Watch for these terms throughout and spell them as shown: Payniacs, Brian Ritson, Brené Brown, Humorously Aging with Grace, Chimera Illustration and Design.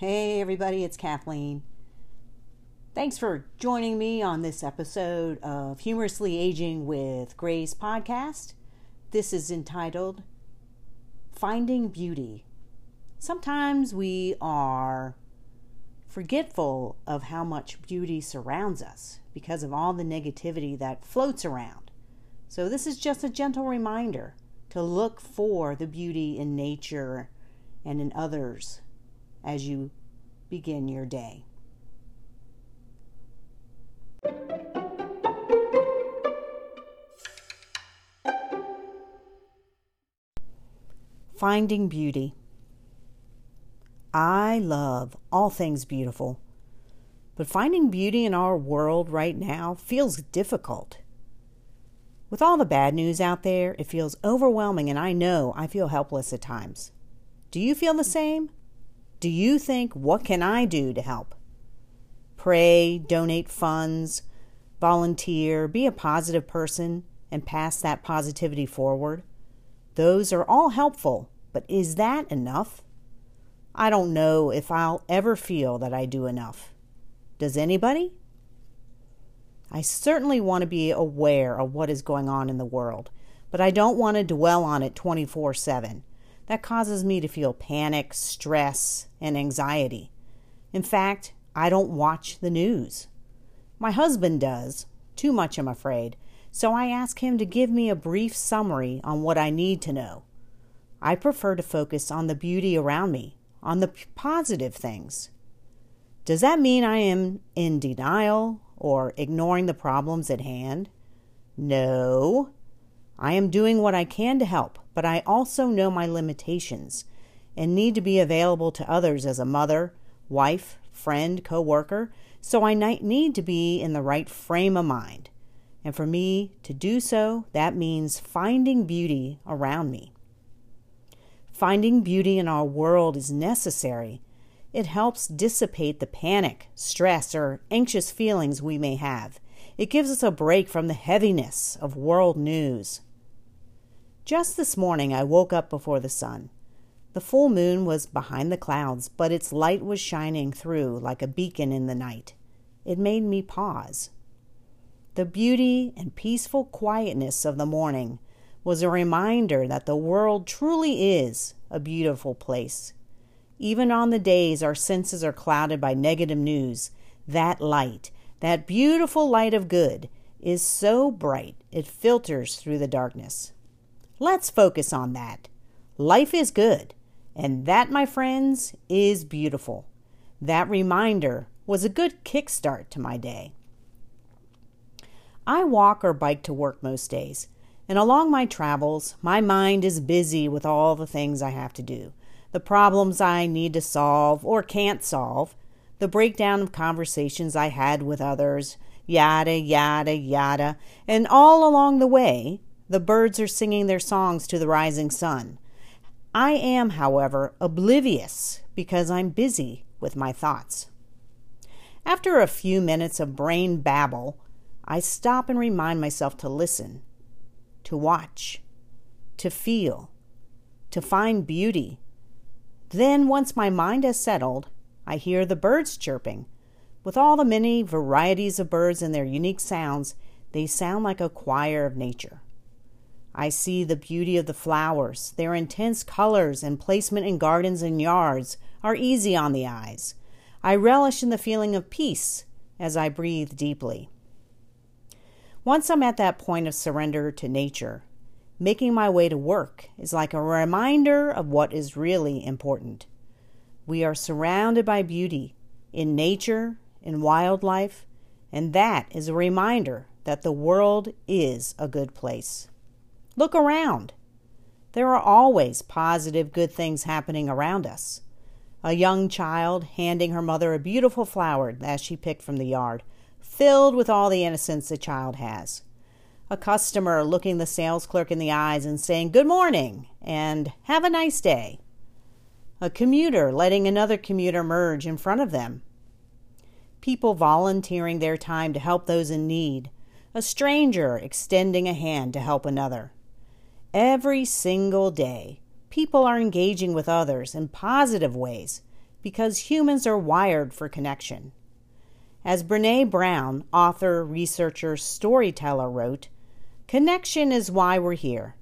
Hey everybody, it's Kathleen. Thanks for joining me on this episode of Humorously Aging with Grace podcast. This is entitled Finding Beauty. Sometimes we are forgetful of how much beauty surrounds us because of all the negativity that floats around. So this is just a gentle reminder to look for the beauty in nature and in others as you begin your day. Finding beauty. I love all things beautiful, but finding beauty in our world right now feels difficult. With all the bad news out there, it feels overwhelming, and I know I feel helpless at times. Do you feel the same? Do you think, what can I do to help? Pray, donate funds, volunteer, be a positive person, and pass that positivity forward. Those are all helpful, but is that enough? I don't know if I'll ever feel that I do enough. Does anybody? I certainly want to be aware of what is going on in the world, but I don't want to dwell on it 24/7. That causes me to feel panic, stress, and anxiety. In fact, I don't watch the news. My husband does, too much I'm afraid, so I ask him to give me a brief summary on what I need to know. I prefer to focus on the beauty around me, on the positive things. Does that mean I am in denial or ignoring the problems at hand? No. I am doing what I can to help, but I also know my limitations and need to be available to others as a mother, wife, friend, coworker, so I need to be in the right frame of mind. And for me to do so, that means finding beauty around me. Finding beauty in our world is necessary. It helps dissipate the panic, stress, or anxious feelings we may have. It gives us a break from the heaviness of world news. Just this morning, I woke up before the sun. The full moon was behind the clouds, but its light was shining through like a beacon in the night. It made me pause. The beauty and peaceful quietness of the morning was a reminder that the world truly is a beautiful place. Even on the days our senses are clouded by negative news, that light, that beautiful light of good, is so bright it filters through the darkness. Let's focus on that. Life is good, and that, my friends, is beautiful. That reminder was a good kickstart to my day. I walk or bike to work most days, and along my travels, my mind is busy with all the things I have to do, the problems I need to solve or can't solve, the breakdown of conversations I had with others, yada, yada, yada, and all along the way, the birds are singing their songs to the rising sun. I am, however, oblivious because I'm busy with my thoughts. After a few minutes of brain babble, I stop and remind myself to listen, to watch, to feel, to find beauty. Then, once my mind has settled, I hear the birds chirping. With all the many varieties of birds and their unique sounds, they sound like a choir of nature. I see the beauty of the flowers. Their intense colors and placement in gardens and yards are easy on the eyes. I relish in the feeling of peace as I breathe deeply. Once I'm at that point of surrender to nature, making my way to work is like a reminder of what is really important. We are surrounded by beauty in nature, in wildlife, and that is a reminder that the world is a good place. Look around. There are always positive, good things happening around us. A young child handing her mother a beautiful flower that she picked from the yard, filled with all the innocence the child has. A customer looking the sales clerk in the eyes and saying, "Good morning," and "Have a nice day." A commuter letting another commuter merge in front of them. People volunteering their time to help those in need. A stranger extending a hand to help another. Every single day, people are engaging with others in positive ways, because humans are wired for connection. As Brené Brown, author, researcher, storyteller, wrote, "Connection is why we're here.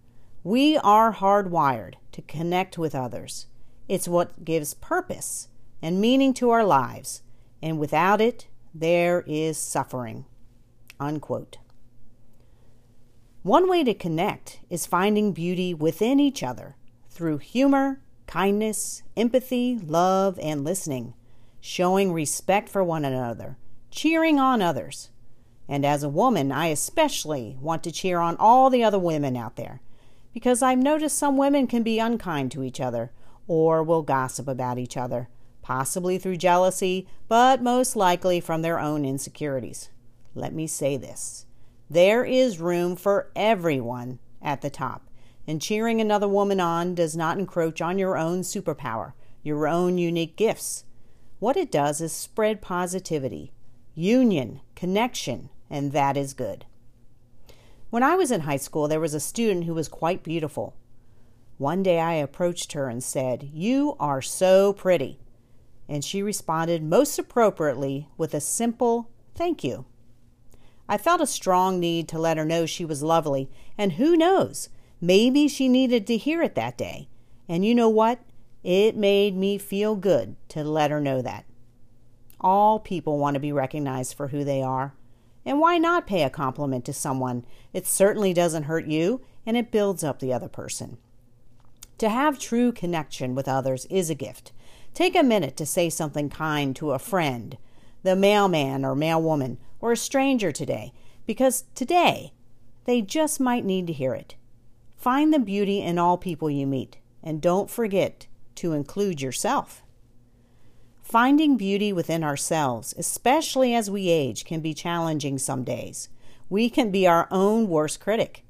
We are hardwired to connect with others. It's what gives purpose and meaning to our lives, and without it, there is suffering." Unquote. One way to connect is finding beauty within each other through humor, kindness, empathy, love, and listening, showing respect for one another, cheering on others. And as a woman, I especially want to cheer on all the other women out there, because I've noticed some women can be unkind to each other or will gossip about each other, possibly through jealousy, but most likely from their own insecurities. Let me say this: there is room for everyone at the top, and cheering another woman on does not encroach on your own superpower, your own unique gifts. What it does is spread positivity, union, connection, and that is good. When I was in high school, there was a student who was quite beautiful. One day I approached her and said, "You are so pretty." And she responded most appropriately with a simple "Thank you." I felt a strong need to let her know she was lovely, and who knows, maybe she needed to hear it that day. And you know what? It made me feel good to let her know that. All people want to be recognized for who they are. And why not pay a compliment to someone? It certainly doesn't hurt you, and it builds up the other person. To have true connection with others is a gift. Take a minute to say something kind to a friend, the mailman or mailwoman, or a stranger today, because today they just might need to hear it. Find the beauty in all people you meet, and don't forget to include yourself. Finding beauty within ourselves, especially as we age, can be challenging some days. We can be our own worst critic.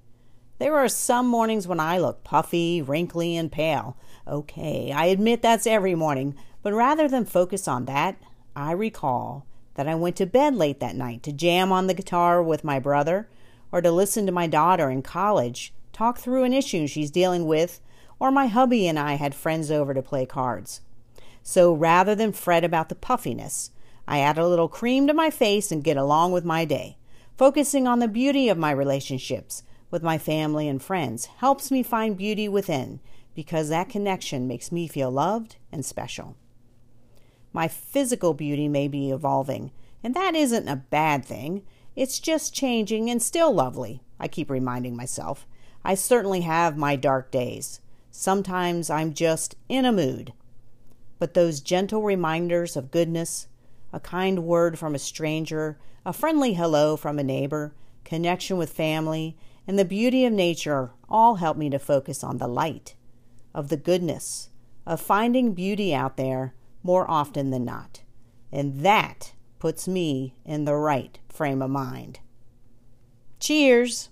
There are some mornings when I look puffy, wrinkly, and pale. Okay, I admit that's every morning, but rather than focus on that, I recall that I went to bed late that night to jam on the guitar with my brother, or to listen to my daughter in college talk through an issue she's dealing with, or my hubby and I had friends over to play cards. So rather than fret about the puffiness, I add a little cream to my face and get along with my day. Focusing on the beauty of my relationships with my family and friends helps me find beauty within, because that connection makes me feel loved and special. My physical beauty may be evolving, and that isn't a bad thing. It's just changing and still lovely, I keep reminding myself. I certainly have my dark days. Sometimes I'm just in a mood. But those gentle reminders of goodness, a kind word from a stranger, a friendly hello from a neighbor, connection with family, and the beauty of nature all help me to focus on the light, of the goodness, of finding beauty out there more often than not. And that puts me in the right frame of mind. Cheers!